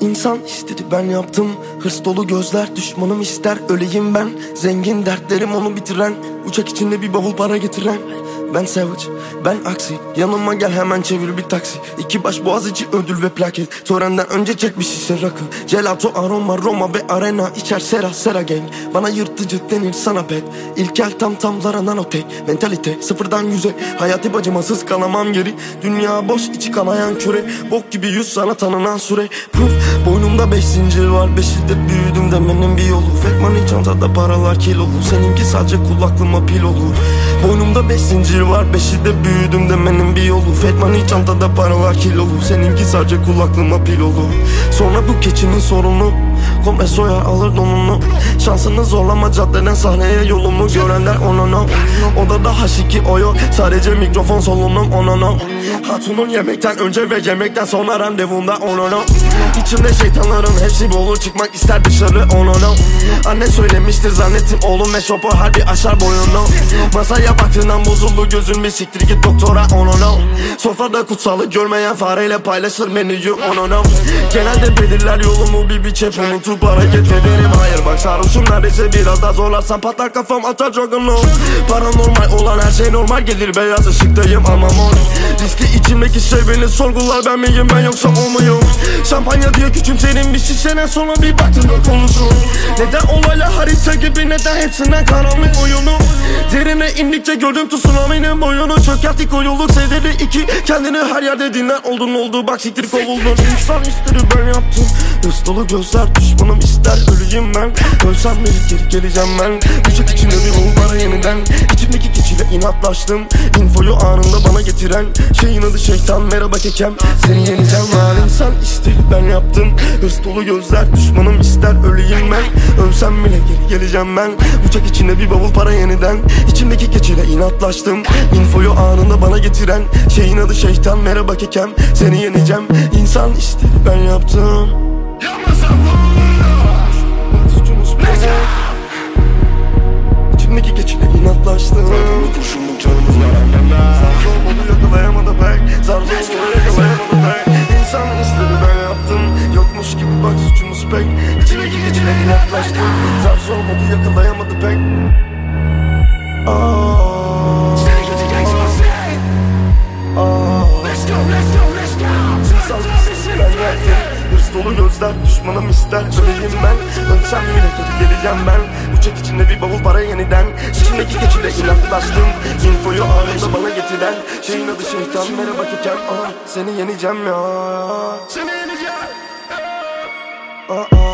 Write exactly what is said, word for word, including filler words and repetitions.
İnsan istedi, ben yaptım. Hırs dolu gözler, düşmanım ister öleyim ben. Zengin dertlerim onu bitiren, uçak içinde bir bavul para getiren. Ben savage, ben aksi. Yanıma gel hemen çevir bir taksi. İki baş boğaz içi ödül ve plaket. Törenden önce çek bir şişe rakı. Gelato aroma Roma ve arena. İçer sera sera gang. Bana yırtıcı denir, sana bad. İlkel tam tamlara nanotek. Mentalite sıfırdan yüze. Hayatı bacımasız kalamam geri. Dünya boş, içi kanayan küre. Bok gibi yüz sana tanınan süre. Proof boynumda beş zincir var. Beşi de büyüdüm demenin bir yolu. Fake money çantada paralar kilolu. Seninki sadece kulaklığıma pil olur. Boynumda beş zincir var, beşi de büyüdüm demenin bir yolu. Fake money çantada paralar kilolu. Seninki sadece kulaklığıma pil olur. Sonra bu keçinin sorunu, komple soyar alır donunu. Şansını zorlama, caddeden sahneye yolumu görenler ona no. Odada haş iki oyo, sadece mikrofon solunum ona no. Hatunun yemekten önce ve yemekten sonra randevumda ona no. İçimde şeytanların hepsi boğulur, çıkmak ister dışarı ona no. Anne söylemiştir zannettim oğlum, eşopo harbi aşar boyunu. Masaya baktığından bozuldu gözün, bir siktir git doktora ona no. Sofrada kutsalı görmeyen fareyle paylaşır menüyü ona no. Genelde belirler yolumu bir biçep, unutup hareket ederim. Hayır bak sarhoşum neredeyse, biraz daha zorlarsam patlar kafam, atar juggernaut. Paranormal olan her şey normal gelir, beyaz ışıktayım ama mor. Riskli içimdeki şey beni sorgular, ben miyim ben yoksa o muyum? Şampanya diye küçümserim bir şişene, sonra bir baktım yok olmuşum. Neden olayla harita gibi, neden hepsinden karanlık oyunu? Derine indikçe gördüm tsunami'nin boyunu. Çökerttik o yolu sederi iki. Kendini her yerde dinler oldun, oldu bak siktir kovuldun. İnsan istedi, ben yaptım. Hırs dolu gözler, düşmanım ister öleyim ben. Ölsem bir geri geleceğim ben. Uçak içinde bir bulbara yeniden. İçimdeki keçiyle inatlaştım. Infoyu anında bana getiren şeyin adı şeytan, merhaba kekem. Seni yeneceğim ben. İnsan istedi, ben yaptım. Hırs dolu gözler, düşmanım ister öleyim ben. Ölsem bile geri geleceğim ben. Uçak içinde bir bavul para yeniden. İçimdeki keçiyle inatlaştım. Infoyu anında bana getiren şeyin adı şeytan, merhaba kekem. Seni yeneceğim. İnsan istedi, ben yaptım. Suçumuz benim. İçimdeki keçiyle inatlaştım. Kurşunluk canımız var. Zarzol yakalayamadı pek. Zarzol yakalayamadı pek. İnsan istedi, ben yaptım. Yokmuş gibi bak suçumuz pek. İçimdeki keçiyle inatlaştım. Zarzol yakalayamadı pek. Oh. Stay with the gangs of sin. Oh. Let's go, let's go, let's go. Let's go. Hırs dolu gözler, düşmanım ister öleyim ben. Ölsem yine geri geleceğim ben. Uçak içinde bir bavul para yeniden. İçimdeki keçiyle inatlaştım. Infoyu anında bana getiren şeyin adı şeytan, merhaba kekem. Aa, seni yeneceğim ya. Seni yeneceğim. Aa, aa.